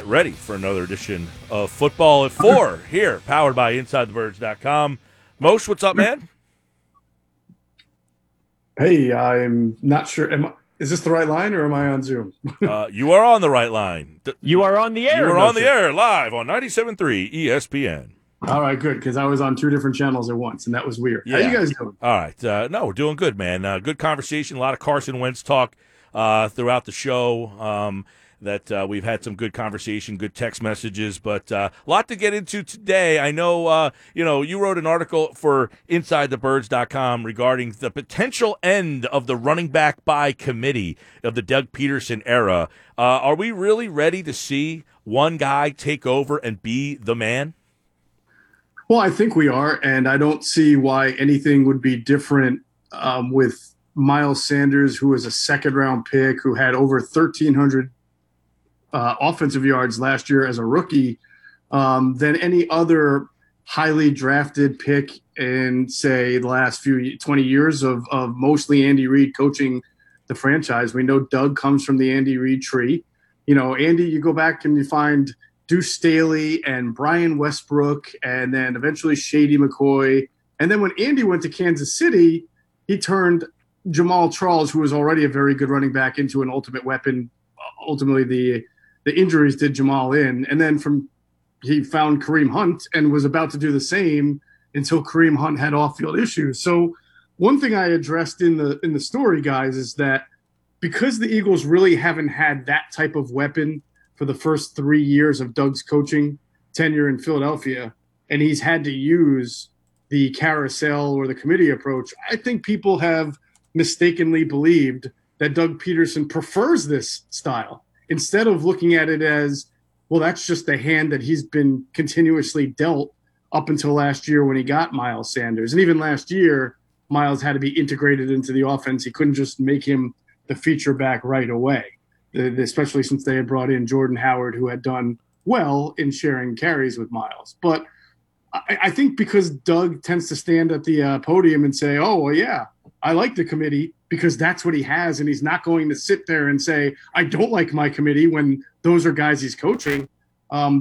Get ready for another edition of Football at 4 here, powered by InsideTheBirds.com. Moshe, what's up, man? Hey, I'm not sure. Is this the right line or am I on Zoom? You are on the right line. You are on the air. You are on the air live on 97.3 ESPN. All right, good, because I was on two different channels at once, and that was weird. Yeah. How you guys doing? All right. No, we're doing good, man. Good conversation, a lot of Carson Wentz talk throughout the show. That we've had some good conversation, good text messages, but a lot to get into today. I know, you wrote an article for InsideTheBirds.com regarding the potential end of the running back by committee of the Doug Peterson era. Are we really ready to see one guy take over and be the man? Well, I think we are, and I don't see why anything would be different with Miles Sanders, who was a second-round pick, who had over 1,300 offensive yards last year as a rookie than any other highly drafted pick in, say, the last 20 years of mostly Andy Reid coaching the franchise. We know Doug comes from the Andy Reid tree. You know, Andy, you go back and you find Deuce Staley and Brian Westbrook and then eventually Shady McCoy. And then when Andy went to Kansas City, he turned Jamaal Charles, who was already a very good running back, into an ultimate weapon. Ultimately, the injuries did Jamaal in, and then he found Kareem Hunt and was about to do the same until Kareem Hunt had off-field issues. So one thing I addressed in the story, guys, is that because the Eagles really haven't had that type of weapon for the first 3 years of Doug's coaching tenure in Philadelphia, and he's had to use the carousel or the committee approach, I think people have mistakenly believed that Doug Peterson prefers this style instead of looking at it as, well, that's just the hand that he's been continuously dealt up until last year when he got Miles Sanders. And even last year, Miles had to be integrated into the offense. He couldn't just make him the feature back right away, especially since they had brought in Jordan Howard, who had done well in sharing carries with Miles. But I think because Doug tends to stand at the podium and say, oh, well, yeah, I like the committee, because that's what he has, and he's not going to sit there and say, I don't like my committee when those are guys he's coaching.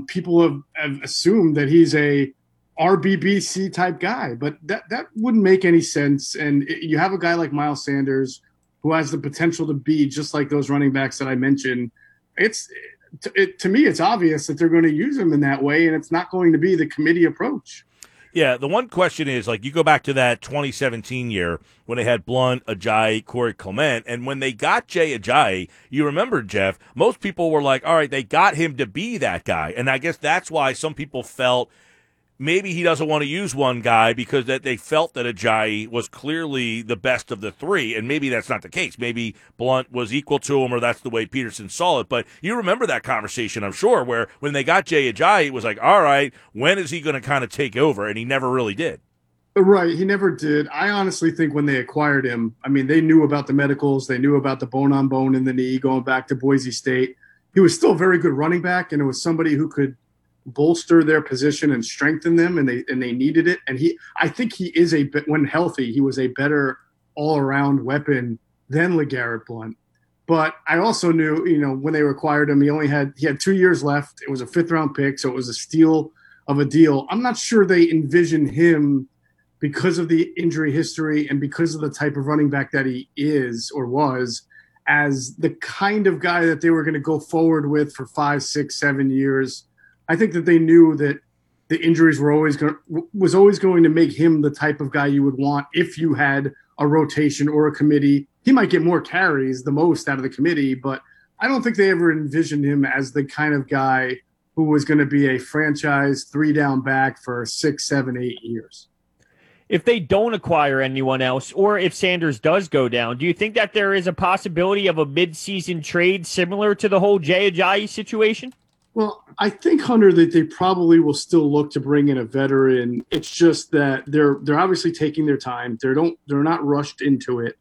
People have assumed that he's a RBBC type guy, but that wouldn't make any sense. And you have a guy like Miles Sanders who has the potential to be just like those running backs that I mentioned. To me, it's obvious that they're going to use him in that way, and it's not going to be the committee approach. Yeah, the one question is, like, you go back to that 2017 year when they had Blount, Ajayi, Corey Clement, and when they got Jay Ajayi, you remember, Jeff, most people were like, all right, they got him to be that guy. And I guess that's why some people felt maybe he doesn't want to use one guy because that they felt that Ajayi was clearly the best of the three, and maybe that's not the case. Maybe Blount was equal to him, or that's the way Peterson saw it. But you remember that conversation, I'm sure, where when they got Jay Ajayi, it was like, all right, when is he going to kind of take over? And he never really did. Right, he never did. I honestly think when they acquired him, I mean, they knew about the medicals. They knew about the bone-on-bone in the knee going back to Boise State. He was still a very good running back, and it was somebody who could bolster their position and strengthen them, and they needed it. And when healthy, he was a better all-around weapon than LeGarrette Blount. But I also knew, you know, when they acquired him, he had 2 years left. It was a fifth-round pick, so it was a steal of a deal. I'm not sure they envisioned him, because of the injury history and because of the type of running back that he is or was, as the kind of guy that they were going to go forward with for 5, 6, 7 years. I think that they knew that the injuries was always going to make him the type of guy you would want if you had a rotation or a committee. He might get more carries, the most out of the committee, but I don't think they ever envisioned him as the kind of guy who was going to be a franchise 3-down back for 6, 7, 8 years. If they don't acquire anyone else, or if Sanders does go down, do you think that there is a possibility of a mid-season trade similar to the whole Jay Ajayi situation? Well, I think, Hunter, that they probably will still look to bring in a veteran. It's just that they're obviously taking their time. They're not rushed into it.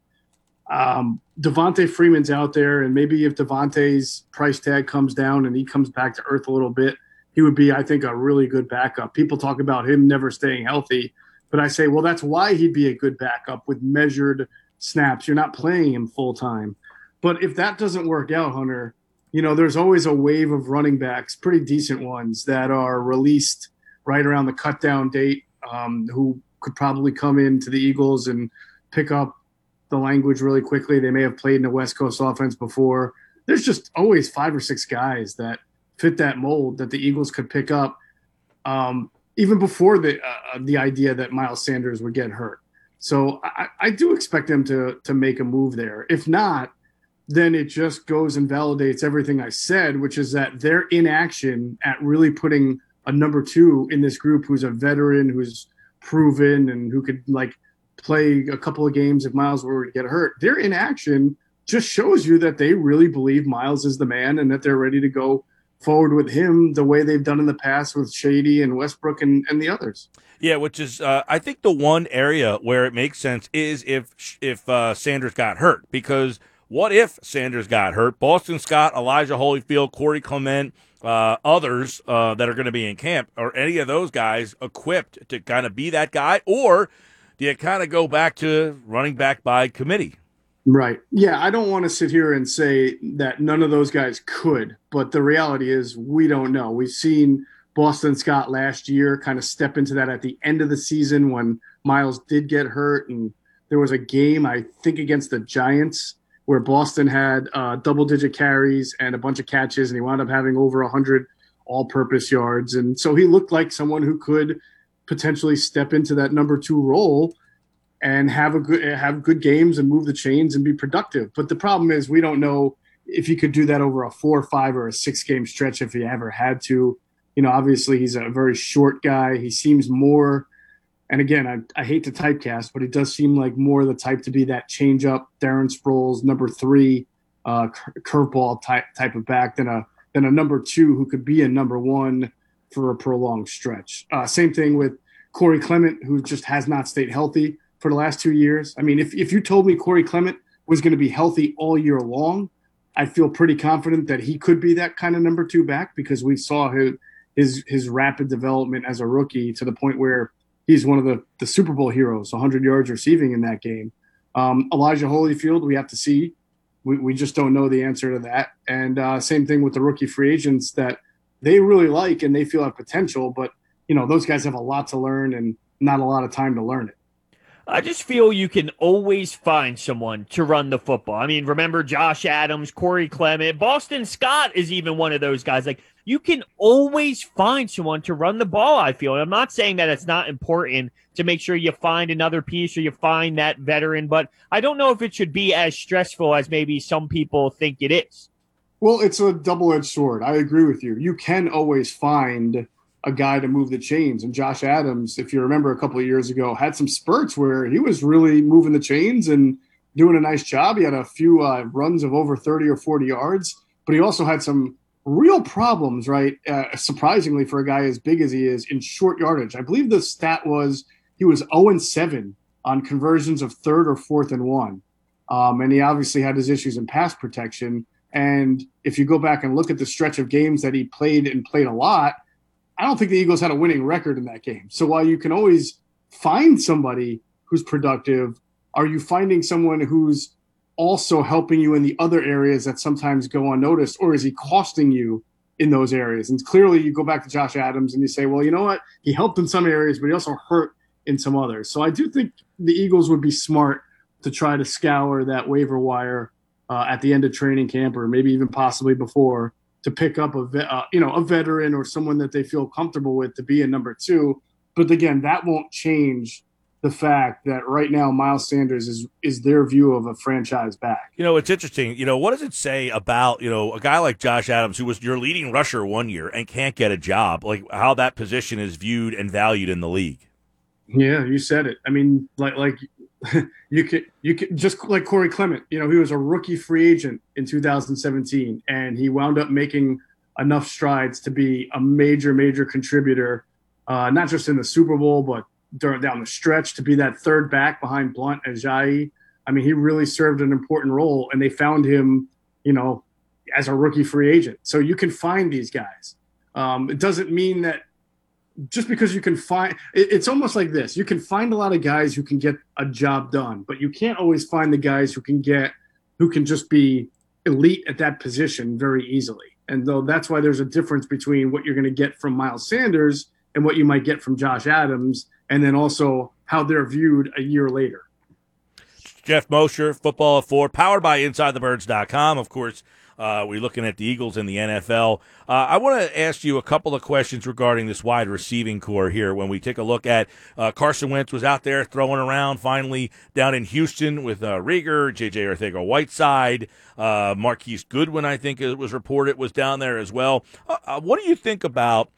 Devontae Freeman's out there, and maybe if Devontae's price tag comes down and he comes back to earth a little bit, he would be, I think, a really good backup. People talk about him never staying healthy, but I say, well, that's why he'd be a good backup with measured snaps. You're not playing him full time. But if that doesn't work out, Hunter, you know, there's always a wave of running backs, pretty decent ones, that are released right around the cut down date, who could probably come into the Eagles and pick up the language really quickly. They may have played in a West Coast offense before. There's just always 5 or 6 guys that fit that mold that the Eagles could pick up, even before the idea that Miles Sanders would get hurt. So I do expect them to make a move there. If not, then it just goes and validates everything I said, which is that their inaction at really putting a number 2 in this group who's a veteran, who's proven, and who could like play a couple of games if Miles were to get hurt. Their inaction just shows you that they really believe Miles is the man and that they're ready to go forward with him the way they've done in the past with Shady and Westbrook and the others. Yeah, which is I think the one area where it makes sense is if Sanders got hurt, because what if Sanders got hurt? Boston Scott, Elijah Holyfield, Corey Clement, others that are going to be in camp, are any of those guys equipped to kind of be that guy, or do you kind of go back to running back by committee? Right. Yeah, I don't want to sit here and say that none of those guys could, but the reality is we don't know. We've seen Boston Scott last year kind of step into that at the end of the season when Miles did get hurt, and there was a game, I think, against the Giants where Boston had double-digit carries and a bunch of catches, and he wound up having over 100 all-purpose yards. And so he looked like someone who could potentially step into that number 2 role and have good games and move the chains and be productive. But the problem is we don't know if he could do that over a 4, 5, or a 6 game stretch if he ever had to. You know, obviously he's a very short guy. He seems more, and again, I hate to typecast, but he does seem like more the type to be that change up, Darren Sproles, number 3 curveball type of back than a number 2 who could be a number 1 for a prolonged stretch. Same thing with Corey Clement, who just has not stayed healthy for the last 2 years. I mean, if you told me Corey Clement was going to be healthy all year long, I feel pretty confident that he could be that kind of number 2 back, because we saw his rapid development as a rookie to the point where he's one of the Super Bowl heroes, 100 yards receiving in that game. Elijah Holyfield, we have to see. We just don't know the answer to that. And same thing with the rookie free agents that they really like and they feel have potential, but, you know, those guys have a lot to learn and not a lot of time to learn it. I just feel you can always find someone to run the football. I mean, remember Josh Adams, Corey Clement, Boston Scott is even one of those guys. Like, you can always find someone to run the ball, I feel. And I'm not saying that it's not important to make sure you find another piece or you find that veteran, but I don't know if it should be as stressful as maybe some people think it is. Well, it's a double-edged sword. I agree with you. You can always find a guy to move the chains. And Josh Adams, if you remember a couple of years ago, had some spurts where he was really moving the chains and doing a nice job. He had a few runs of over 30 or 40 yards, but he also had some real problems, right? Surprisingly for a guy as big as he is in short yardage. I believe the stat was he was 0-7 on conversions of 3rd or 4th and 1. And he obviously had his issues in pass protection. And if you go back and look at the stretch of games that he played and played a lot, I don't think the Eagles had a winning record in that game. So while you can always find somebody who's productive, are you finding someone who's also helping you in the other areas that sometimes go unnoticed, or is he costing you in those areas? And clearly you go back to Josh Adams and you say, well, you know what? He helped in some areas, but he also hurt in some others. So I do think the Eagles would be smart to try to scour that waiver wire at the end of training camp, or maybe even possibly before, to pick up a veteran or someone that they feel comfortable with to be a number 2. But again, that won't change the fact that right now Miles Sanders is their view of a franchise back. You know, it's interesting. You know, what does it say about, you know, a guy like Josh Adams, who was your leading rusher one year and can't get a job, like how that position is viewed and valued in the league? Yeah, you said it. I mean, like you could just like Corey Clement, you know, he was a rookie free agent in 2017 and he wound up making enough strides to be a major, major contributor, not just in the Super Bowl, but down the stretch to be that 3rd back behind Blount, Ajayi. I mean, he really served an important role and they found him, you know, as a rookie free agent. So you can find these guys. It doesn't mean that just because you can find it's almost like this. You can find a lot of guys who can get a job done, but you can't always find the guys who can just be elite at that position very easily. And though that's why there's a difference between what you're going to get from Miles Sanders and what you might get from Josh Adams, and then also how they're viewed a year later. Jeff Mosher, Football at 4, powered by InsideTheBirds.com. Of course, we're looking at the Eagles in the NFL. I want to ask you a couple of questions regarding this wide receiving core here. When we take a look at Carson Wentz was out there throwing around finally down in Houston with Reagor, J.J. Arcega-Whiteside, Marquise Goodwin, I think it was reported, was down there as well. What do you think about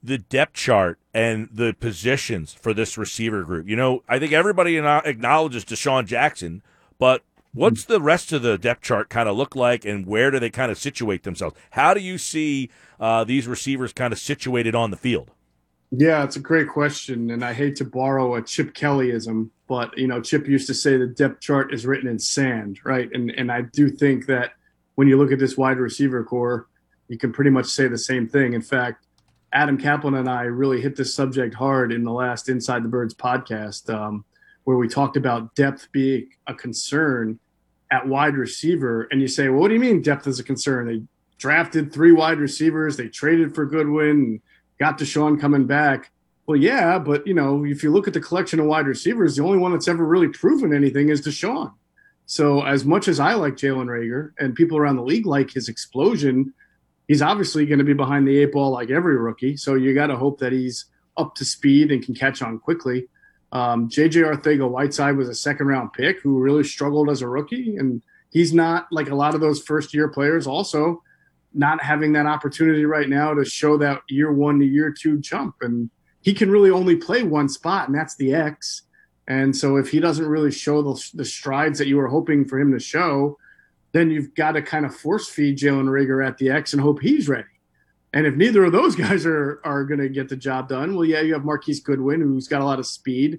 the depth chart and the positions for this receiver group? You know, I think everybody acknowledges Deshaun Jackson, but what's the rest of the depth chart kind of look like, and where do they kind of situate themselves? How do you see these receivers kind of situated on the field? Yeah, it's a great question, and I hate to borrow a Chip Kellyism, but, you know, Chip used to say the depth chart is written in sand, right? And I do think that when you look at this wide receiver core, you can pretty much say the same thing. In fact, Adam Kaplan and I really hit this subject hard in the last Inside the Birds podcast, where we talked about depth being a concern at wide receiver. And you say, well, what do you mean depth is a concern? They drafted 3 wide receivers. They traded for Goodwin, got Deshaun coming back. Well, yeah, but, you know, if you look at the collection of wide receivers, the only one that's ever really proven anything is Deshaun. So as much as I like Jaylen Reagor and people around the league like his explosion, he's obviously going to be behind the 8 ball like every rookie. So you got to hope that he's up to speed and can catch on quickly. J.J. Arcega-Whiteside was a second-round pick who really struggled as a rookie, and he's not like a lot of those first-year players, also not having that opportunity right now to show that year 1 to year 2 jump. And he can really only play one spot, and that's the X. And so if he doesn't really show the strides that you were hoping for him to show, then you've got to kind of force feed Jaylen Reagor at the X and hope he's ready. And if neither of those guys are going to get the job done, well, yeah, you have Marquise Goodwin, who's got a lot of speed,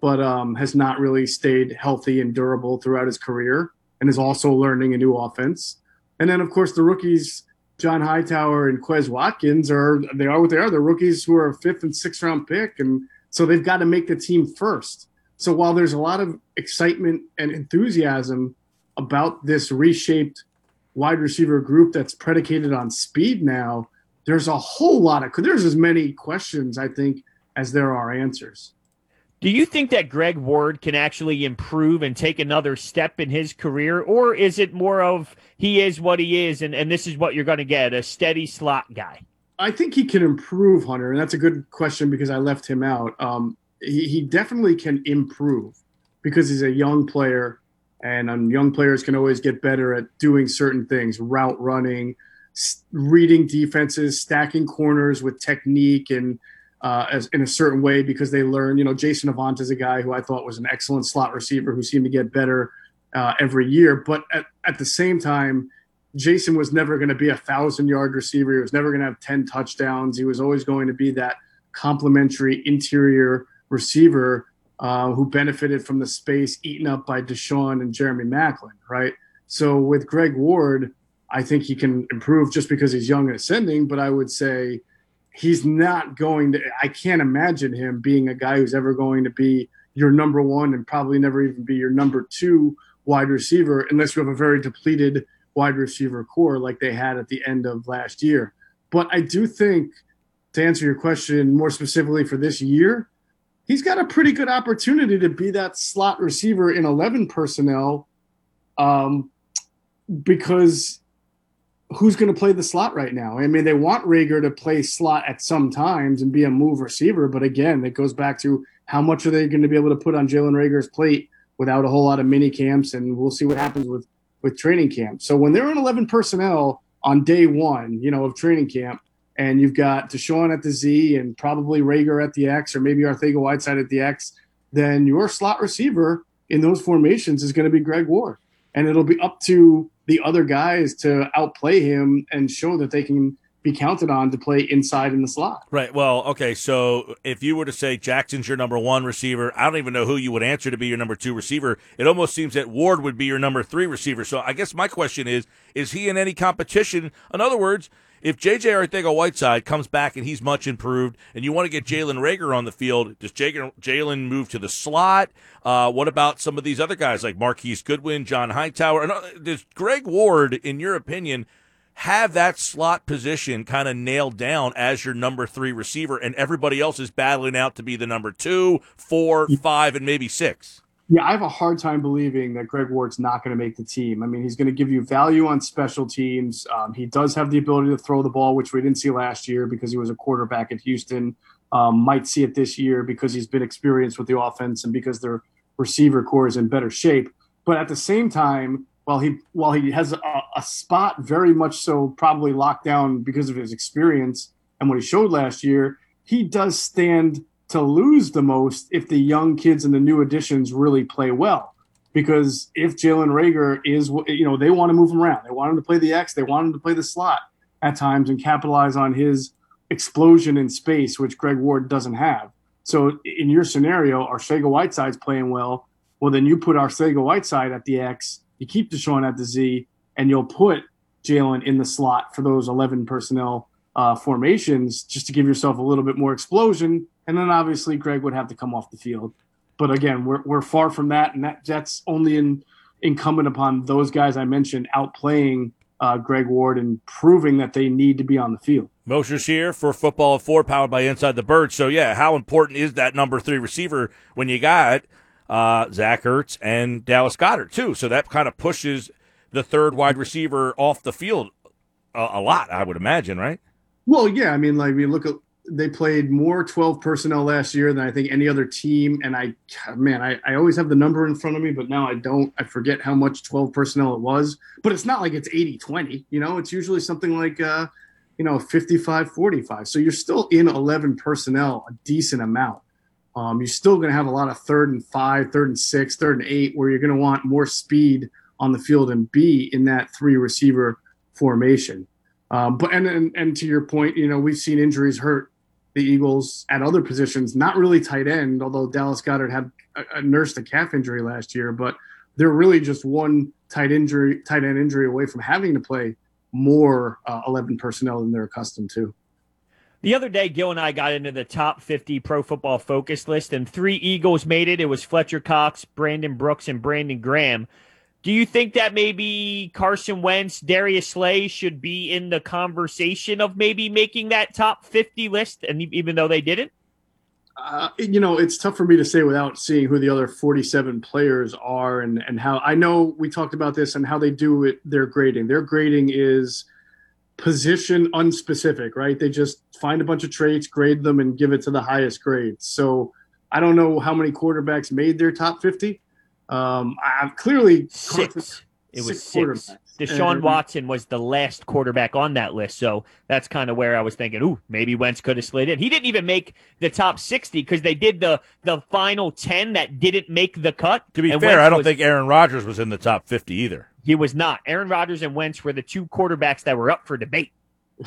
but has not really stayed healthy and durable throughout his career, and is also learning a new offense. And then, of course, the rookies, John Hightower and Quez Watkins, are what they are. They're rookies who are a 5th and 6th round pick, and so they've got to make the team first. So while there's a lot of excitement and enthusiasm about this reshaped wide receiver group that's predicated on speed now, there's a whole lot of – there's as many questions, I think, as there are answers. Do you think that Greg Ward can actually improve and take another step in his career, or is it more of he is what he is and this is what you're going to get, a steady slot guy? I think he can improve, Hunter, and that's a good question because I left him out. He definitely can improve because he's a young player, and young players can always get better at doing certain things, route running, reading defenses, stacking corners with technique and in a certain way because they learn. You know, Jason Avant is a guy who I thought was an excellent slot receiver who seemed to get better every year. But at the same time, Jason was never going to be a 1,000-yard receiver. He was never going to have 10 touchdowns. He was always going to be that complementary interior receiver who benefited from the space eaten up by Deshaun and Jeremy Maclin, right? So with Greg Ward, I think he can improve just because he's young and ascending, but I would say he's not going to – I can't imagine him being a guy who's ever going to be your number 1 and probably never even be your number 2 wide receiver unless you have a very depleted wide receiver core like they had at the end of last year. But I do think, to answer your question more specifically for this year, he's got a pretty good opportunity to be that slot receiver in 11 personnel because – who's going to play the slot right now? I mean, they want Reagor to play slot at some times and be a move receiver, but again, that goes back to how much are they going to be able to put on Jaylen Reagor's plate without a whole lot of mini camps, and we'll see what happens with training camp. So when they're in 11 personnel on day 1, you know, of training camp, and you've got Deshaun at the Z and probably Reagor at the X or maybe Arcega-Whiteside at the X, then your slot receiver in those formations is going to be Greg Ward. And it'll be up to the other guys to outplay him and show that they can be counted on to play inside in the slot. Right. Well, okay. So if you were to say Jackson's your number 1 receiver, I don't even know who you would answer to be your number 2 receiver. It almost seems that Ward would be your number 3 receiver. So I guess my question is he in any competition? In other words, If J.J. Arcega-Whiteside comes back and he's much improved and you want to get Jaylen Reagor on the field, does Jaylen move to the slot? What about some of these other guys like Marquise Goodwin, John Hightower? And does Greg Ward, in your opinion, have that slot position kind of nailed down as your number three receiver and everybody else is battling out to be the number 2, 4, 5, and maybe 6? Yeah, I have a hard time believing that Greg Ward's not going to make the team. I mean, he's going to give you value on special teams. He does have the ability to throw the ball, which we didn't see last year because he was a quarterback at Houston. Might see it this year because he's been experienced with the offense and because their receiver core is in better shape. But at the same time, while he has a spot very much so probably locked down because of his experience and what he showed last year, he does stand to lose the most if the young kids and the new additions really play well. Because if Jaylen Reagor is, they want to move him around. They want him to play the X. They want him to play the slot at times and capitalize on his explosion in space, which Greg Ward doesn't have. So in your scenario, Arcega-Whiteside's playing well. Well, then you put Arcega-Whiteside at the X, you keep Deshaun at the Z, and you'll put Jaylen in the slot for those 11 personnel formations just to give yourself a little bit more explosion. And then obviously Greg would have to come off the field. But again, we're far from that, and that's only incumbent upon those guys I mentioned outplaying Greg Ward and proving that they need to be on the field. Mosher's here for Football at 4, powered by Inside the Birds. So, yeah, how important is that number 3 receiver when you got Zach Ertz and Dallas Goedert, too? So that kind of pushes the third wide receiver off the field a lot, I would imagine, right? Well, yeah, I mean, like, we look at – they played more 12 personnel last year than I think any other team. And I always have the number in front of me, but now I don't. I forget how much 12 personnel it was. But it's not like it's 80-20. It's usually something like, 55-45. So you're still in 11 personnel, a decent amount. You're still going to have a lot of 3rd and 5, 3rd and 6, 3rd and 8, where you're going to want more speed on the field and be in that 3 receiver formation. But to your point, we've seen injuries hurt the Eagles at other positions, not really tight end, although Dallas Goedert had nursed a calf injury last year, but they're really just one tight end injury away from having to play more 11 personnel than they're accustomed to. The other day, Gil and I got into the top 50 Pro Football Focus list, and 3 Eagles made it. It was Fletcher Cox, Brandon Brooks, and Brandon Graham. Do you think that maybe Carson Wentz, Darius Slay should be in the conversation of maybe making that top 50 list, and even though they didn't? It's tough for me to say without seeing who the other 47 players are and how – I know we talked about this and how they do it, their grading. Their grading is position unspecific, right? They just find a bunch of traits, grade them, and give it to the highest grade. So I don't know how many quarterbacks made their top 50. I've clearly 6. It was 6. Deshaun Watson was the last quarterback on that list, so that's kind of where I was thinking, ooh, maybe Wentz could have slid in. He didn't even make the top 60 because they did the final 10 that didn't make the cut. To be fair, I don't think Aaron Rodgers was in the top 50 either. He was not. Aaron Rodgers and Wentz were the 2 quarterbacks that were up for debate.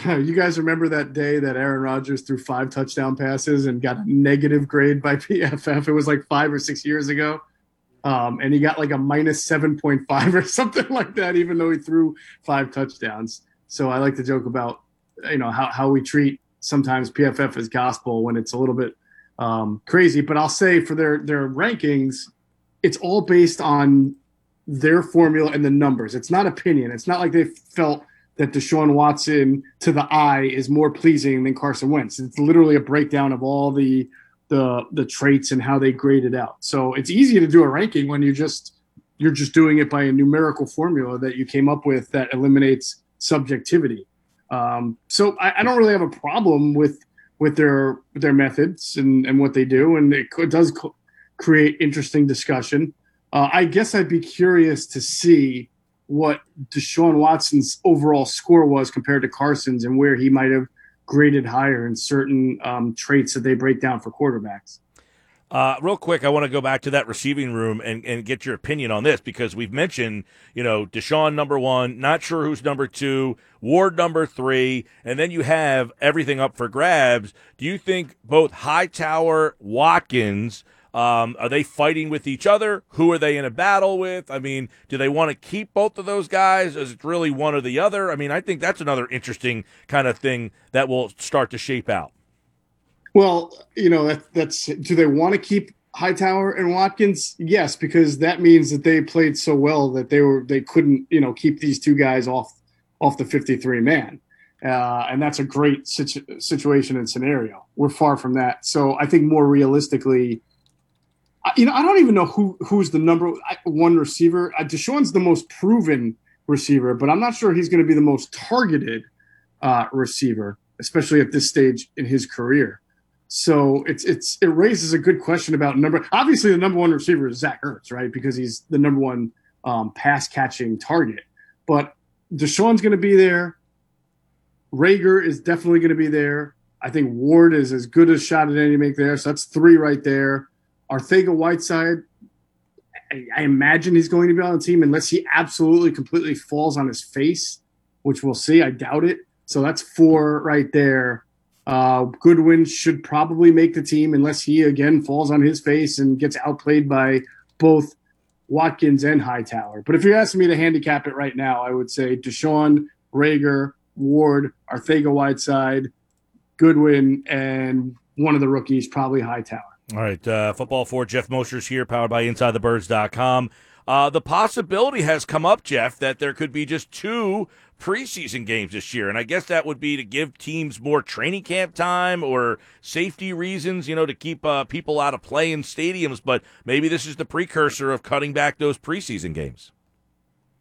You guys remember that day that Aaron Rodgers threw 5 touchdown passes and got a negative grade by PFF? It was like 5 or 6 years ago. And he got like a minus 7.5 or something like that, even though he threw 5 touchdowns. So I like to joke about, how we treat sometimes PFF as gospel when it's a little bit crazy. But I'll say for their rankings, it's all based on their formula and the numbers. It's not opinion. It's not like they felt that Deshaun Watson to the eye is more pleasing than Carson Wentz. It's literally a breakdown of all the traits and how they grade it out. So it's easy to do a ranking when you're just doing it by a numerical formula that you came up with that eliminates subjectivity. So I don't really have a problem with their methods and what they do. And it does create interesting discussion. I guess I'd be curious to see what Deshaun Watson's overall score was compared to Carson's and where he might've graded higher in certain traits that they break down for quarterbacks. Real quick, I want to go back to that receiving room and get your opinion on this, because we've mentioned, Deshaun number 1, not sure who's number 2, Ward number 3, and then you have everything up for grabs. Do you think both Hightower, Watkins, Are they fighting with each other? Who are they in a battle with? I mean, do they want to keep both of those guys? Is it really one or the other? I mean, I think that's another interesting kind of thing that will start to shape out. Well, you know, that's do they want to keep Hightower and Watkins? Yes, because that means that they played so well that they couldn't, you know, keep these two guys off the 53 man. And that's a great situation and scenario. We're far from that. So I think more realistically, you know, I don't even know who's the number one receiver. Deshaun's the most proven receiver, but I'm not sure he's going to be the most targeted receiver, especially at this stage in his career. So it raises a good question about number. Obviously, the number one receiver is Zach Ertz, right? Because he's the number one pass catching target. But Deshaun's going to be there. Reagor is definitely going to be there. I think Ward is as good a shot at any make there. So that's three right there. Arcega-Whiteside, I imagine he's going to be on the team unless he absolutely completely falls on his face, which we'll see. I doubt it. So that's four right there. Goodwin should probably make the team unless he again falls on his face and gets outplayed by both Watkins and Hightower. But if you're asking me to handicap it right now, I would say Deshaun, Reagor, Ward, Arcega-Whiteside, Goodwin, and one of the rookies, probably Hightower. All right, Football 4, Jeff Mosher's here, powered by InsideTheBirds.com. The possibility has come up, Jeff, that there could be just two preseason games this year, and I guess that would be to give teams more training camp time or safety reasons, you know, to keep people out of play in stadiums, but maybe this is the precursor of cutting back those preseason games.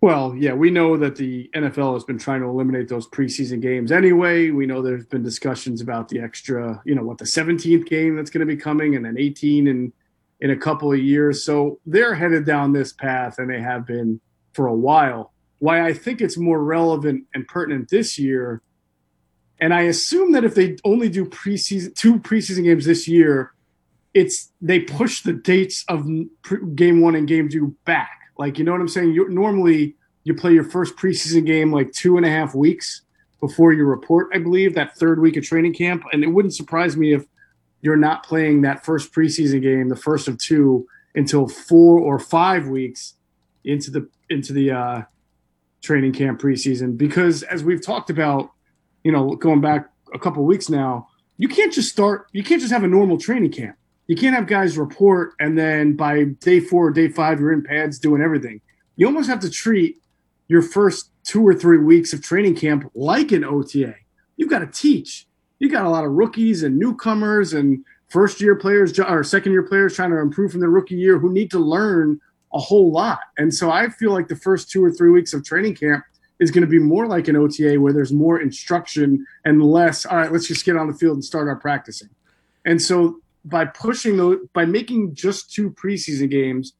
Well, yeah, we know that the NFL has been trying to eliminate those preseason games anyway. We know there's been discussions about the extra, you know, what, the 17th game that's going to be coming and then 18 in a couple of years. So they're headed down this path, and they have been for a while. Why I think it's more relevant and pertinent this year, and I assume that if they only do two preseason games this year, they push the dates of game one and game two back. Like, you know what I'm saying? Normally, you play your first preseason game like 2.5 weeks before you report, I believe, that third week of training camp. And it wouldn't surprise me if you're not playing that first preseason game, the first of two, until 4 or 5 weeks into the training camp preseason. Because as we've talked about, you know, going back a couple of weeks now, you can't just have a normal training camp. You can't have guys report and then by day 4 or day 5 you're in pads doing everything. You almost have to treat your first 2 or 3 weeks of training camp like an OTA. You've got to teach. You've got a lot of rookies and newcomers and first-year players or second-year players trying to improve from their rookie year who need to learn a whole lot. And so I feel like the first 2 or 3 weeks of training camp is going to be more like an OTA where there's more instruction and less, all right, let's just get on the field and start our practicing. And so by making just two preseason games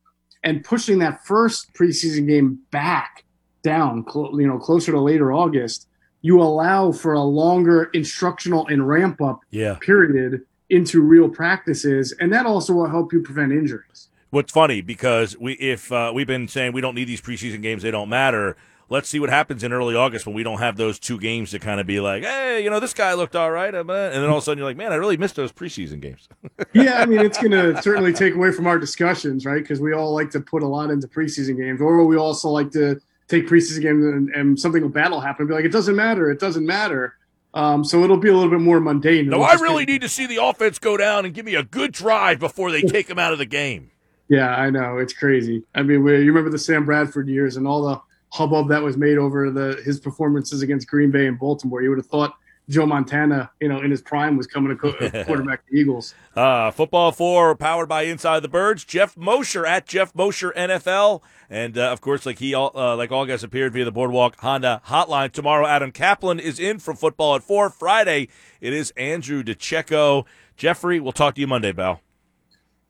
and pushing that first preseason game back down, you know, closer to later August, you allow for a longer instructional and ramp-up period into real practices, and that also will help you prevent injuries. What's funny, because we've been saying we don't need these preseason games, they don't matter. Let's see what happens in early August when we don't have those two games to kind of be like, hey, you know, this guy looked all right. And then all of a sudden you're like, man, I really missed those preseason games. Yeah, I mean, it's going to certainly take away from our discussions, right? Because we all like to put a lot into preseason games. Or we also like to take preseason games and something will battle happen and be like, it doesn't matter. It doesn't matter. So it'll be a little bit more mundane. No, I really need to see the offense go down and give me a good drive before they take him out of the game. Yeah, I know. It's crazy. I mean, you remember the Sam Bradford years and all the hubbub that was made over his performances against Green Bay and Baltimore. You would have thought Joe Montana, you know, in his prime was coming to quarterback the Eagles. Football 4, powered by Inside the Birds. Jeff Mosher at Jeff Mosher NFL. And, of course, like all guys appeared via the Boardwalk Honda Hotline. Tomorrow, Adam Kaplan is in from Football at 4. Friday, it is Andrew DiCecco. Jeffrey, we'll talk to you Monday, pal.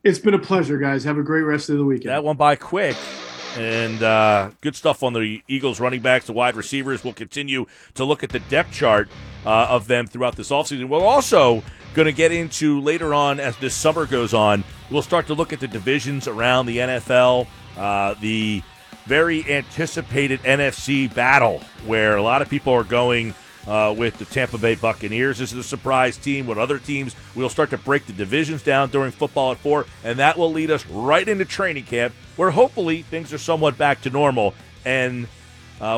It's been a pleasure, guys. Have a great rest of the weekend. That went by quick. And good stuff on the Eagles running backs, the wide receivers. We'll continue to look at the depth chart of them throughout this offseason. We're also going to get into later on as this summer goes on, we'll start to look at the divisions around the NFL, the very anticipated NFC battle where a lot of people are going with the Tampa Bay Buccaneers. This is a surprise team with other teams. We'll start to break the divisions down during football at 4, and that will lead us right into training camp, where hopefully things are somewhat back to normal, and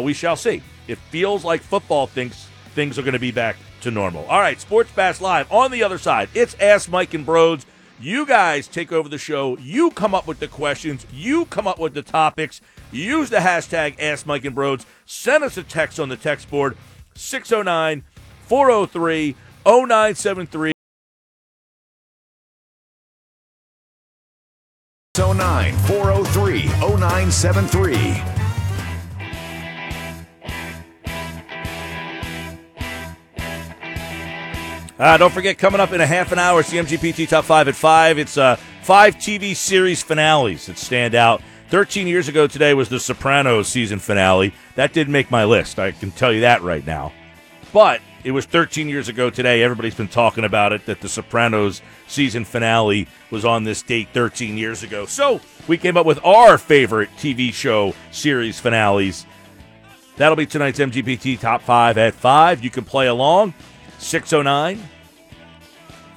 we shall see. It feels like football thinks things are going to be back to normal. All right, Sports Bash Live on the other side. It's Ask Mike and Broads. You guys take over the show. You come up with the questions. You come up with the topics. Use the hashtag AskMikeandBroads. Send us a text on the text board, 609-403-0973. 609-403-0973. Don't forget, coming up in a half an hour, it's the MGPT Top 5 at 5. It's five TV series finales that stand out. 13 years ago today was the Sopranos season finale. That didn't make my list. I can tell you that right now. But it was 13 years ago today. Everybody's been talking about it, that the Sopranos season finale was on this date 13 years ago. So we came up with our favorite TV show series finales. That'll be tonight's MGPT Top 5 at 5. You can play along.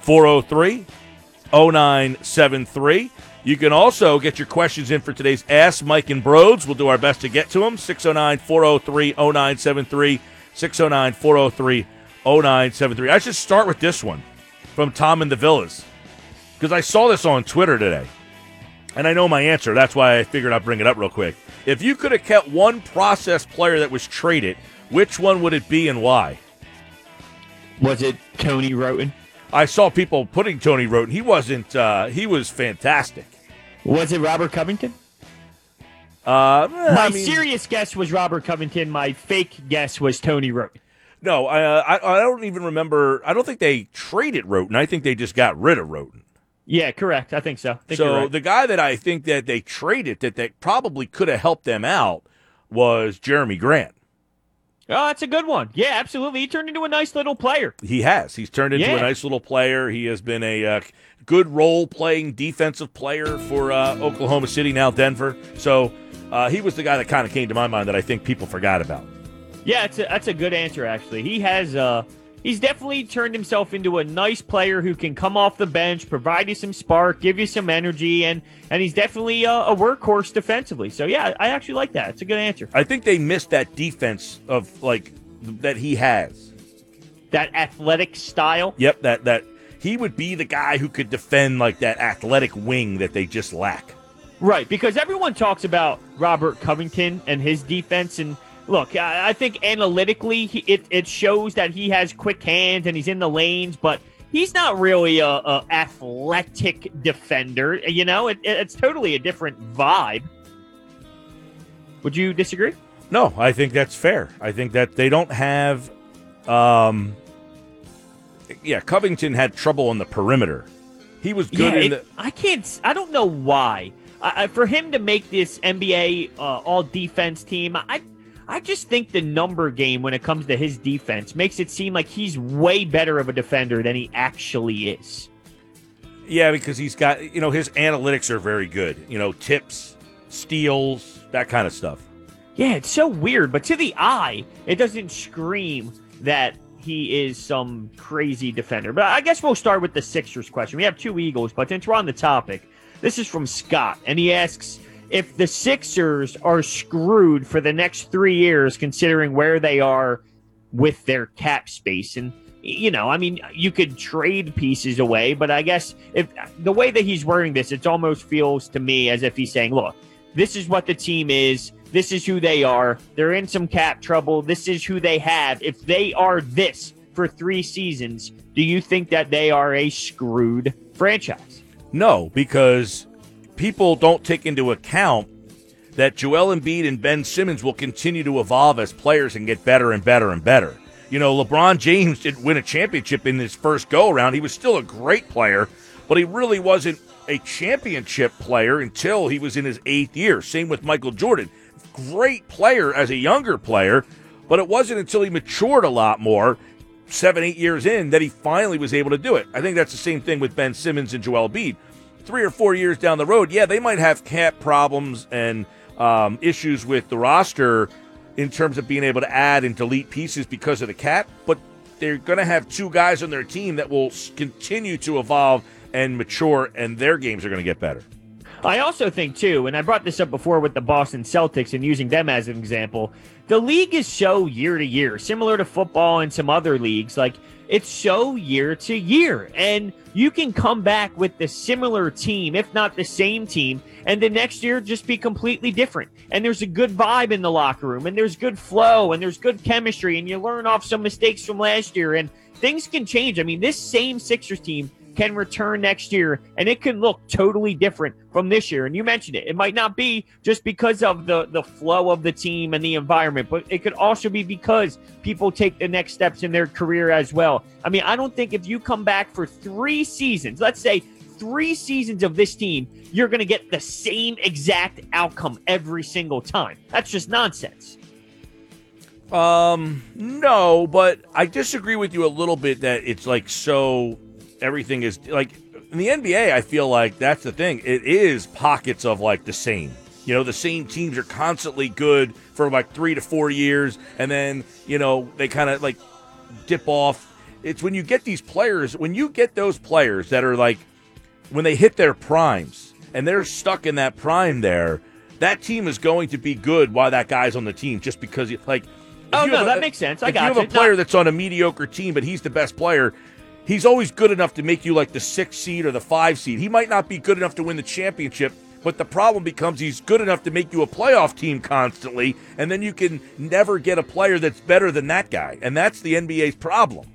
609-403-0973. You can also get your questions in for today's Ask Mike and Broads. We'll do our best to get to them. 609-403-0973. 609-403-0973. I should start with this one from Tom in the Villas, because I saw this on Twitter today, and I know my answer. That's why I figured I'd bring it up real quick. If you could have kept one process player that was traded, which one would it be and why? Was it Tony Wroten? I saw people putting Tony Wroten. He wasn't. He was fantastic. Was it Robert Covington? My serious guess was Robert Covington. My fake guess was Tony Wroten. No, I don't even remember. I don't think they traded Wroten. I think they just got rid of Wroten. Yeah, correct. I think so. I think so. Right. The guy that I think that they traded that probably could have helped them out was Jeremy Grant. Oh, that's a good one. Yeah, absolutely. He turned into a nice little player. He has. He's turned into a nice little player. He has been a good role-playing defensive player for Oklahoma City, now Denver. So he was the guy that kind of came to my mind that I think people forgot about. Yeah, that's a good answer, actually. He has he's definitely turned himself into a nice player who can come off the bench, provide you some spark, give you some energy, and he's definitely a workhorse defensively. So, yeah, I actually like that. It's a good answer. I think they missed that defense of, like, that he has. That athletic style? Yep, that he would be the guy who could defend, like, that athletic wing that they just lack. Right, because everyone talks about Robert Covington and his defense, and look, I think analytically it shows that he has quick hands and he's in the lanes, but he's not really a athletic defender. You know, it's totally a different vibe. Would you disagree? No, I think that's fair. I think that they don't have Covington had trouble on the perimeter. He was good I don't know why. For him to make this NBA all-defense team, I just think the number game when it comes to his defense makes it seem like he's way better of a defender than he actually is. Yeah, because he's got, his analytics are very good. Tips, steals, that kind of stuff. Yeah, it's so weird. But to the eye, it doesn't scream that he is some crazy defender. But I guess we'll start with the Sixers question. We have two Eagles, but since we're on the topic, this is from Scott, and he asks, if the Sixers are screwed for the next 3 years, considering where they are with their cap space. And, you could trade pieces away, but I guess if the way that he's wording this, it almost feels to me as if he's saying, look, this is what the team is. This is who they are. They're in some cap trouble. This is who they have. If they are this for 3 seasons, do you think that they are a screwed franchise? No, because people don't take into account that Joel Embiid and Ben Simmons will continue to evolve as players and get better and better and better. LeBron James didn't win a championship in his first go-around. He was still a great player, but he really wasn't a championship player until he was in his 8th year. Same with Michael Jordan. Great player as a younger player, but it wasn't until he matured a lot more, 7-8 years in, that he finally was able to do it. I think that's the same thing with Ben Simmons and Joel Embiid. 3 or 4 years down the road, yeah, they might have cap problems and issues with the roster in terms of being able to add and delete pieces because of the cap, but they're going to have two guys on their team that will continue to evolve and mature, and their games are going to get better. I also think, too, and I brought this up before with the Boston Celtics and using them as an example, the league is so year to year, similar to football and some other leagues. Like, it's so year to year, and you can come back with the similar team, if not the same team, and the next year just be completely different. And there's a good vibe in the locker room, and there's good flow, and there's good chemistry, and you learn off some mistakes from last year, and things can change. I mean, this same Sixers team can return next year, and it can look totally different from this year. And you mentioned it. It might not be just because of the flow of the team and the environment, but it could also be because people take the next steps in their career as well. I mean, I don't think if you come back for three seasons, let's say 3 seasons of this team, you're going to get the same exact outcome every single time. That's just nonsense. No, but I disagree with you a little bit that it's like so... Everything is like in the NBA. I feel like that's the thing. It is pockets of like the same, you know, the same teams are constantly good for like 3 to 4 years. And then, you know, they kind of like dip off. It's when you get these players, when you get those players that are like, when they hit their primes and they're stuck in that prime there, that team is going to be good while that guy's on the team just because like, oh no, that makes sense. I got you. If you have a player that's on a mediocre team, but he's the best player, he's always good enough to make you like the 6th seed or the 5th seed. He might not be good enough to win the championship, but the problem becomes he's good enough to make you a playoff team constantly, and then you can never get a player that's better than that guy, and that's the NBA's problem.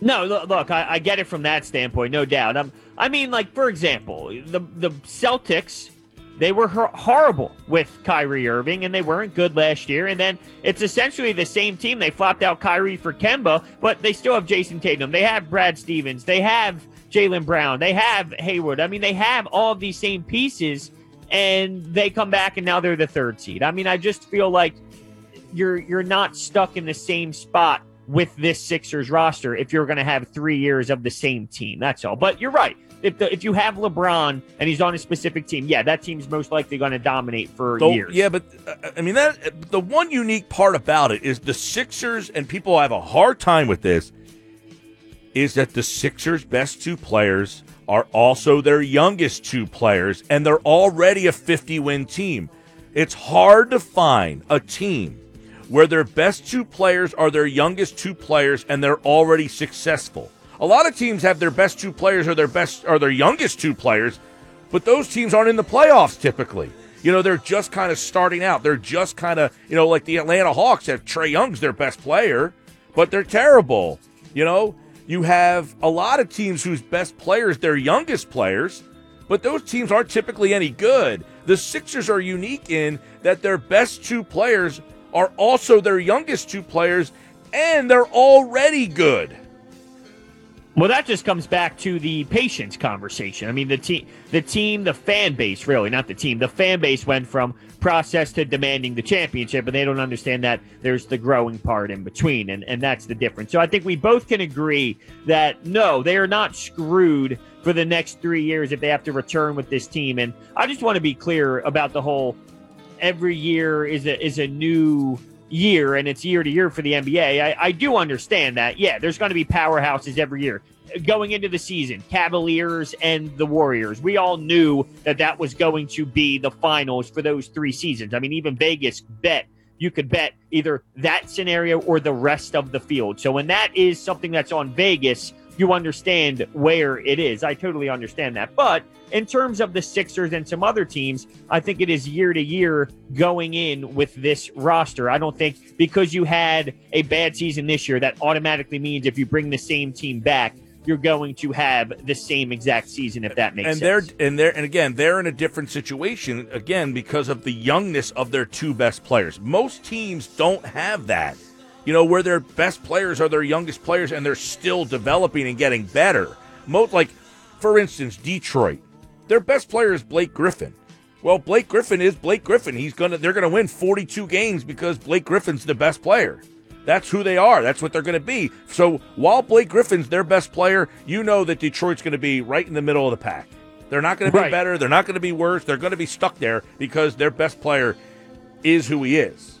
No, look, I get it from that standpoint, no doubt. I mean, like, for example, the Celtics, they were horrible with Kyrie Irving, and they weren't good last year. And then it's essentially the same team. They flopped out Kyrie for Kemba, but they still have Jason Tatum. They have Brad Stevens. They have Jaylen Brown. They have Hayward. I mean, they have all of these same pieces, and they come back, and now they're the 3rd seed. I mean, I just feel like you're not stuck in the same spot with this Sixers roster if you're going to have 3 years of the same team. That's all. But you're right. If you have LeBron and he's on a specific team, yeah, that team's most likely going to dominate for years. Yeah, but I mean, that the one unique part about it is the Sixers, and people have a hard time with this, is that the Sixers' best 2 players are also their youngest 2 players, and they're already a 50-win team. It's hard to find a team where their best 2 players are their youngest 2 players, and they're already successful. A lot of teams have their best 2 players or their youngest 2 players, but those teams aren't in the playoffs typically. You know, they're just kind of starting out. They're just kind of, you know, like the Atlanta Hawks have Trae Young's their best player, but they're terrible. You know, you have a lot of teams whose best players, their youngest players, but those teams aren't typically any good. The Sixers are unique in that their best 2 players are also their youngest 2 players, and they're already good. Well, that just comes back to the patience conversation. I mean, the fan base, really, not the team. The fan base went from process to demanding the championship, and they don't understand that there's the growing part in between, and that's the difference. So I think we both can agree that, no, they are not screwed for the next 3 years if they have to return with this team. And I just want to be clear about the whole every year is a new year, and it's year to year for the NBA. I do understand that. Yeah, there's going to be powerhouses every year. Going into the season, Cavaliers and the Warriors, we all knew that was going to be the finals for those 3 seasons. I mean, even Vegas you could bet either that scenario or the rest of the field. So when that is something that's on Vegas, you understand where it is. I totally understand that. But in terms of the Sixers and some other teams, I think it is year to year going in with this roster. I don't think because you had a bad season this year, that automatically means if you bring the same team back, you're going to have the same exact season, if that makes sense. And again, they're in a different situation, again, because of the youngness of their 2 best players. Most teams don't have that, you know, where their best players are their youngest players and they're still developing and getting better. Like, for instance, Detroit. Their best player is Blake Griffin. Well, Blake Griffin is Blake Griffin. They're going to win 42 games because Blake Griffin's the best player. That's who they are. That's what they're going to be. So while Blake Griffin's their best player, you know that Detroit's going to be right in the middle of the pack. They're not going to be better. They're not going to be worse. They're going to be stuck there because their best player is who he is.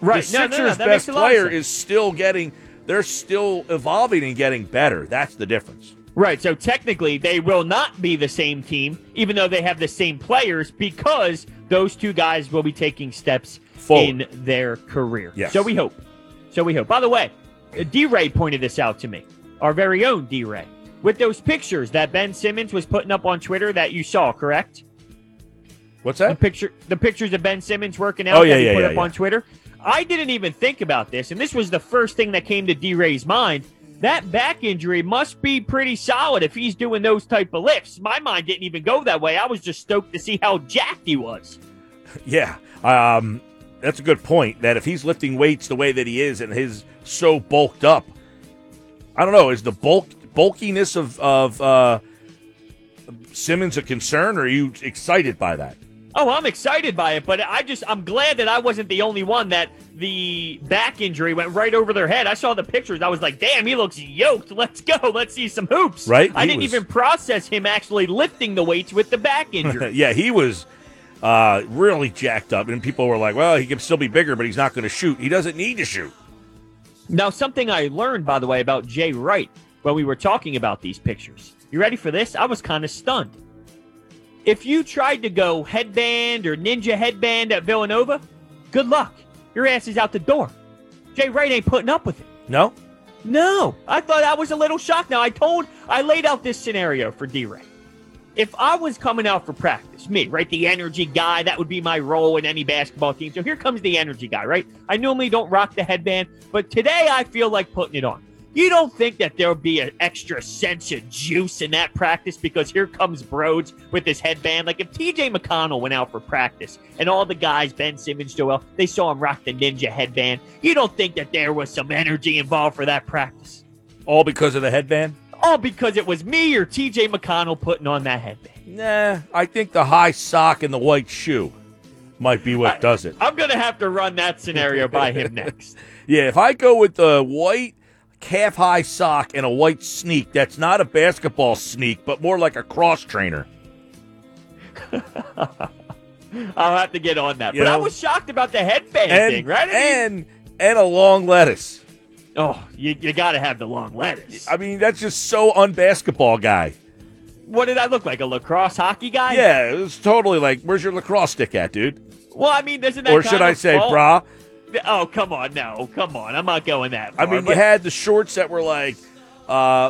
Right. The Sixers' best player is still getting – they're still evolving and getting better. That's the difference. Right, so technically they will not be the same team, even though they have the same players, because those two guys will be taking steps forward in their career. Yes. So we hope. By the way, D-Ray pointed this out to me, our very own D-Ray, with those pictures that Ben Simmons was putting up on Twitter that you saw, correct? What's that? The pictures of Ben Simmons working out that he put up on Twitter. I didn't even think about this, and this was the first thing that came to D-Ray's mind. That back injury must be pretty solid if he's doing those type of lifts. My mind didn't even go that way. I was just stoked to see how jacked he was. Yeah, that's a good point, that if he's lifting weights the way that he is and he's so bulked up, I don't know, is the bulkiness of Simmons a concern, or are you excited by that? Oh, I'm excited by it, but I'm glad that I wasn't the only one that the back injury went right over their head. I saw the pictures. I was like, damn, he looks yoked. Let's go. Let's see some hoops. Right? I didn't even process him actually lifting the weights with the back injury. Yeah, he was really jacked up, and people were like, well, he can still be bigger, but he's not going to shoot. He doesn't need to shoot. Now, something I learned, by the way, about Jay Wright when we were talking about these pictures. You ready for this? I was kind of stunned. If you tried to go headband or ninja headband at Villanova, good luck. Your ass is out the door. Jay Wright ain't putting up with it. No? No. I thought I was a little shocked. Now, I laid out this scenario for D-Ray. If I was coming out for practice, me, right, the energy guy, that would be my role in any basketball team. So here comes the energy guy, right? I normally don't rock the headband, but today I feel like putting it on. You don't think that there'll be an extra sense of juice in that practice because here comes Broads with his headband? Like if TJ McConnell went out for practice and all the guys, Ben Simmons, Joel, they saw him rock the ninja headband, you don't think that there was some energy involved for that practice? All because of the headband? All because it was me or TJ McConnell putting on that headband. Nah, I think the high sock and the white shoe might be what does it. I'm going to have to run that scenario by him next. Yeah, if I go with the white calf-high sock and a white sneak. That's not a basketball sneak, but more like a cross-trainer. I'll have to get on that. I was shocked about the headband thing, right? And a long lettuce. Oh, you got to have the long lettuce. I mean, that's just so un-basketball guy. What did I look like, a lacrosse hockey guy? Yeah, it was totally like, where's your lacrosse stick at, dude? Well, I mean, isn't that or should I say, brah? Oh, come on. No, come on. I'm not going that far. I mean, you had the shorts that were like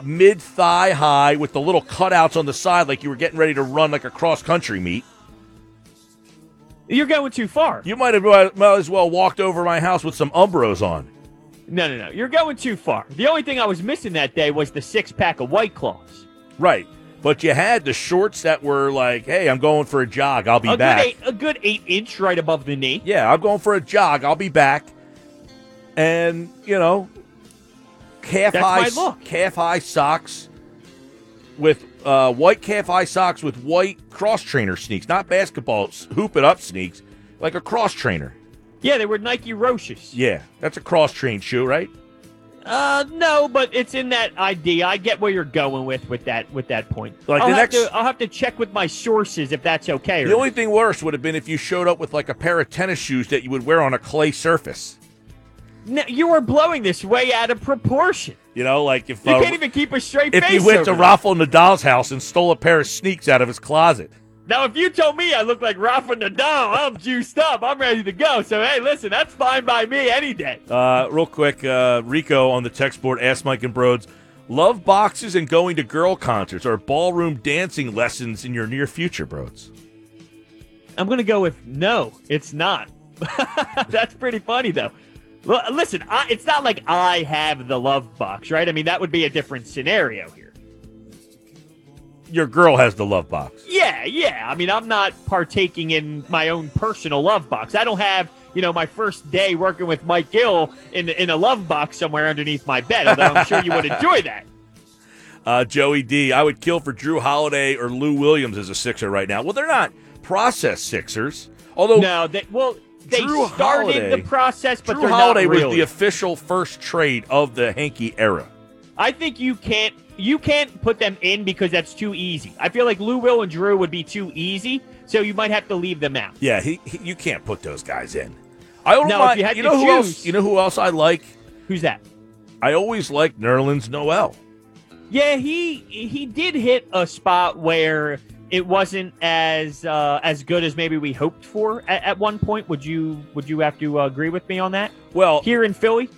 mid-thigh high with the little cutouts on the side like you were getting ready to run like a cross-country meet. You're going too far. You might as well walked over my house with some Umbros on. No. You're going too far. The only thing I was missing that day was the six-pack of White Claws. Right. But you had the shorts that were like, hey, I'm going for a jog. I'll be back. A good 8-inch right above the knee. Yeah, I'm going for a jog. I'll be back. And, you know, calf-high socks with white calf-high socks with white cross-trainer sneaks. Not basketball hoop-it-up sneaks. Like a cross-trainer. Yeah, they were Nike Roches. Yeah, that's a cross-train shoe, right? No, but it's in that idea. I get where you're going with that point. Like I'll have to check with my sources if that's okay. The only thing worse would have been if you showed up with like a pair of tennis shoes that you would wear on a clay surface. No, you are blowing this way out of proportion. You know, like if you can't even keep a straight face. If you went to Rafael Nadal's house and stole a pair of sneaks out of his closet. Now, if you told me I look like Rafa Nadal, I'm juiced up. I'm ready to go. So, hey, listen, that's fine by me any day. Real quick, Rico on the text board asked Mike and Broads, love boxes and going to girl concerts or ballroom dancing lessons in your near future, Broads? I'm going to go with no, it's not. That's pretty funny, though. Listen, it's not like I have the love box, right? I mean, that would be a different scenario here. Your girl has the love box. Yeah. I mean, I'm not partaking in my own personal love box. I don't have, you know, my first day working with Mike Gill in a love box somewhere underneath my bed, although I'm sure you would enjoy that. Joey D, I would kill for Drew Holiday or Lou Williams as a Sixer right now. Well, they're not process Sixers. Although they started the process, but Drew Holiday was the official first trade of the Henke era. I think you can't put them in because that's too easy. I feel like Lou Will and Drew would be too easy, so you might have to leave them out. Yeah, you can't put those guys in. I don't mind. You know who else? You know who else I like? Who's that? I always like Nerlens Noel. Yeah, he did hit a spot where it wasn't as good as maybe we hoped for at one point. Would you have to agree with me on that? Well, here in Philly,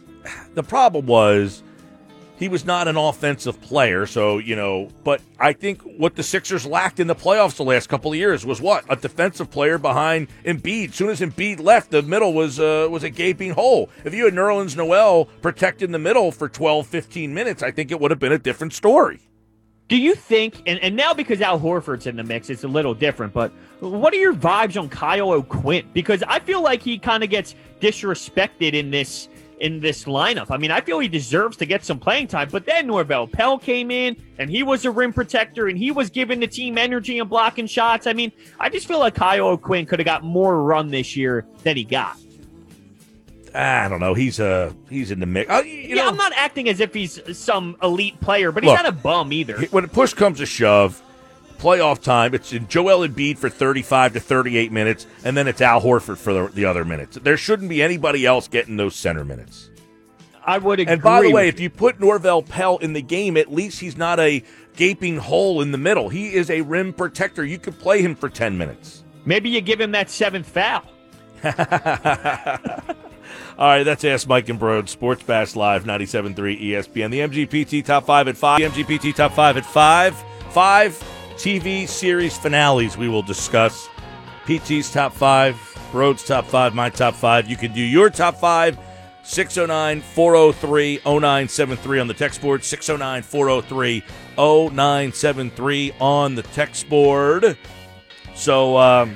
the problem was he was not an offensive player. So, but I think what the Sixers lacked in the playoffs the last couple of years was what? A defensive player behind Embiid. As soon as Embiid left, the middle was a gaping hole. If you had Nerlens Noel protecting the middle for 12, 15 minutes, I think it would have been a different story. Do you think, and now because Al Horford's in the mix, it's a little different, but what are your vibes on Kyle O'Quinn? Because I feel like he kind of gets disrespected in this lineup. I mean, I feel he deserves to get some playing time, but then Norvell Pell came in, and he was a rim protector, and he was giving the team energy and blocking shots. I mean, I just feel like Kyle O'Quinn could have got more run this year than he got. I don't know. He's in the mix. I'm not acting as if he's some elite player, but he's not a bum either. When the push comes to shove, playoff time, it's Joel Embiid for 35 to 38 minutes, and then it's Al Horford for the other minutes. There shouldn't be anybody else getting those center minutes. I would agree. And by the way, if you put Norvell Pell in the game, at least he's not a gaping hole in the middle. He is a rim protector. You could play him for 10 minutes. Maybe you give him that seventh foul. All right, that's Ask Mike and Broad, Sports Bash Live, 97.3 ESPN. The MGPT Top 5 at 5. The MGPT Top 5 at 5. 5 TV series finales we will discuss. PT's Top 5, Broad's Top 5, my Top 5. You can do your Top 5, 609-403-0973 on the text board, 609-403-0973 on the text board. So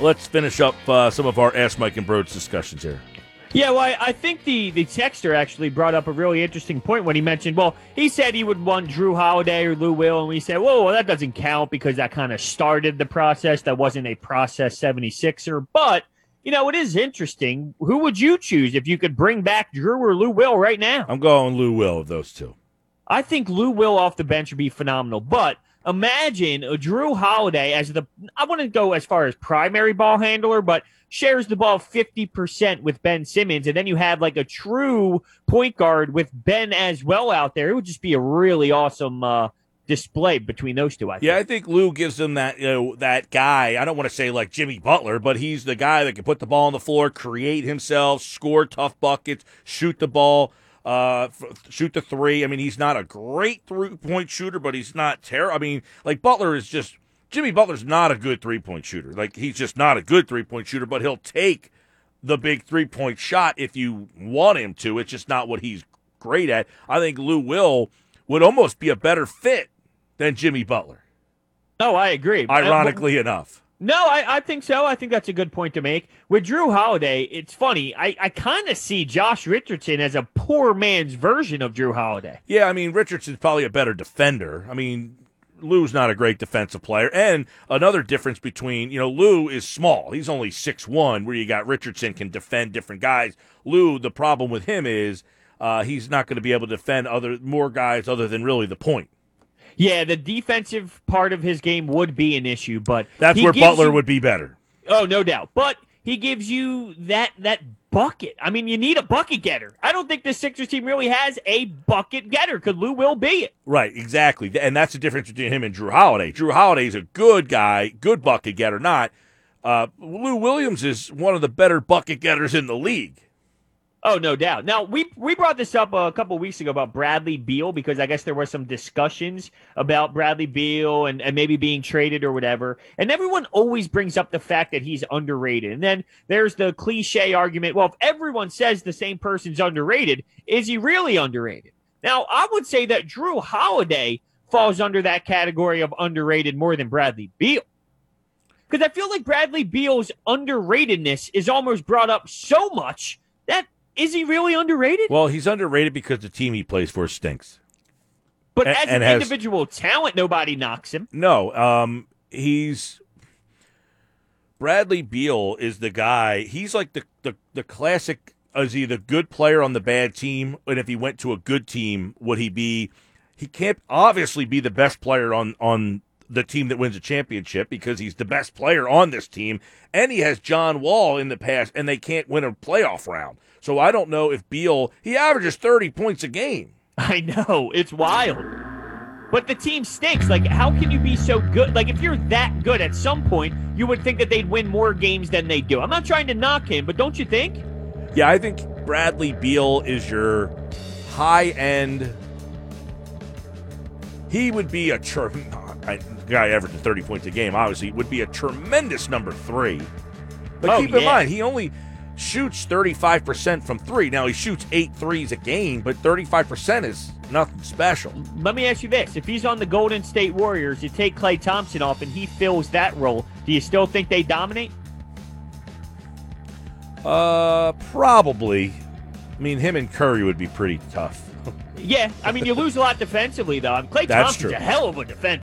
let's finish up some of our Ask Mike and Broad's discussions here. Yeah, well, I think the texter actually brought up a really interesting point when he mentioned, well, he said he would want Drew Holiday or Lou Will, and we said, well, that doesn't count because that kind of started the process. That wasn't a process 76er. But, it is interesting. Who would you choose if you could bring back Drew or Lou Will right now? I'm going Lou Will of those two. I think Lou Will off the bench would be phenomenal, but imagine Drew Holiday as I wouldn't go as far as primary ball handler, but shares the ball 50% with Ben Simmons, and then you have like a true point guard with Ben as well out there. It would just be a really awesome display between those two, I think. Yeah, I think Lou gives them that that guy. I don't want to say like Jimmy Butler, but he's the guy that can put the ball on the floor, create himself, score tough buckets, shoot the ball. Shoot the three. I mean, he's not a great three-point shooter, but he's not terrible. I mean, like Jimmy Butler's not a good three-point shooter. Like, he's just not a good three-point shooter, but he'll take the big three-point shot if you want him to. It's just not what he's great at. I think Lou Will would almost be a better fit than Jimmy Butler. Oh, I agree. Ironically enough. No, I think so. I think that's a good point to make. With Drew Holiday, it's funny. I kind of see Josh Richardson as a poor man's version of Drew Holiday. Yeah, I mean, Richardson's probably a better defender. I mean, Lou's not a great defensive player. And another difference between, Lou is small. He's only 6'1", where you got Richardson can defend different guys. Lou, the problem with him is he's not going to be able to defend more guys other than really the point. Yeah, the defensive part of his game would be an issue, but that's where Butler would be better. Oh, no doubt. But he gives you that bucket. I mean, you need a bucket getter. I don't think the Sixers team really has a bucket getter. Could Lou Will be it? Right, exactly. And that's the difference between him and Drew Holiday. Drew Holiday is a good guy, good bucket getter, not. Lou Williams is one of the better bucket getters in the league. Oh, no doubt. Now, we brought this up a couple of weeks ago about Bradley Beal because I guess there were some discussions about Bradley Beal and maybe being traded or whatever. And everyone always brings up the fact that he's underrated. And then there's the cliche argument, well, if everyone says the same person's underrated, is he really underrated? Now, I would say that Drew Holiday falls under that category of underrated more than Bradley Beal. Because I feel like Bradley Beal's underratedness is almost brought up so much that is he really underrated? Well, he's underrated because the team he plays for stinks. But as an individual talent, nobody knocks him. No, Bradley Beal is the guy. He's like the classic, is he the good player on the bad team? And if he went to a good team, would he be? He can't obviously be the best player on the team that wins a championship because he's the best player on this team, and he has John Wall in the past, and they can't win a playoff round. So I don't know if Beal, he averages 30 points a game. I know. It's wild. But the team stinks. Like, how can you be so good? Like, if you're that good at some point, you would think that they'd win more games than they do. I'm not trying to knock him, but don't you think? Yeah, I think Bradley Beal is your high-end. He would be a guy averaging 30 points a game, obviously, would be a tremendous number three. But keep in mind, he only shoots 35% from three. Now, he shoots 8 threes a game, but 35% is nothing special. Let me ask you this. If he's on the Golden State Warriors, you take Klay Thompson off and he fills that role, do you still think they dominate? Probably. I mean, him and Curry would be pretty tough. Yeah, I mean, you lose a lot defensively, though. Klay Thompson's a hell of a defender.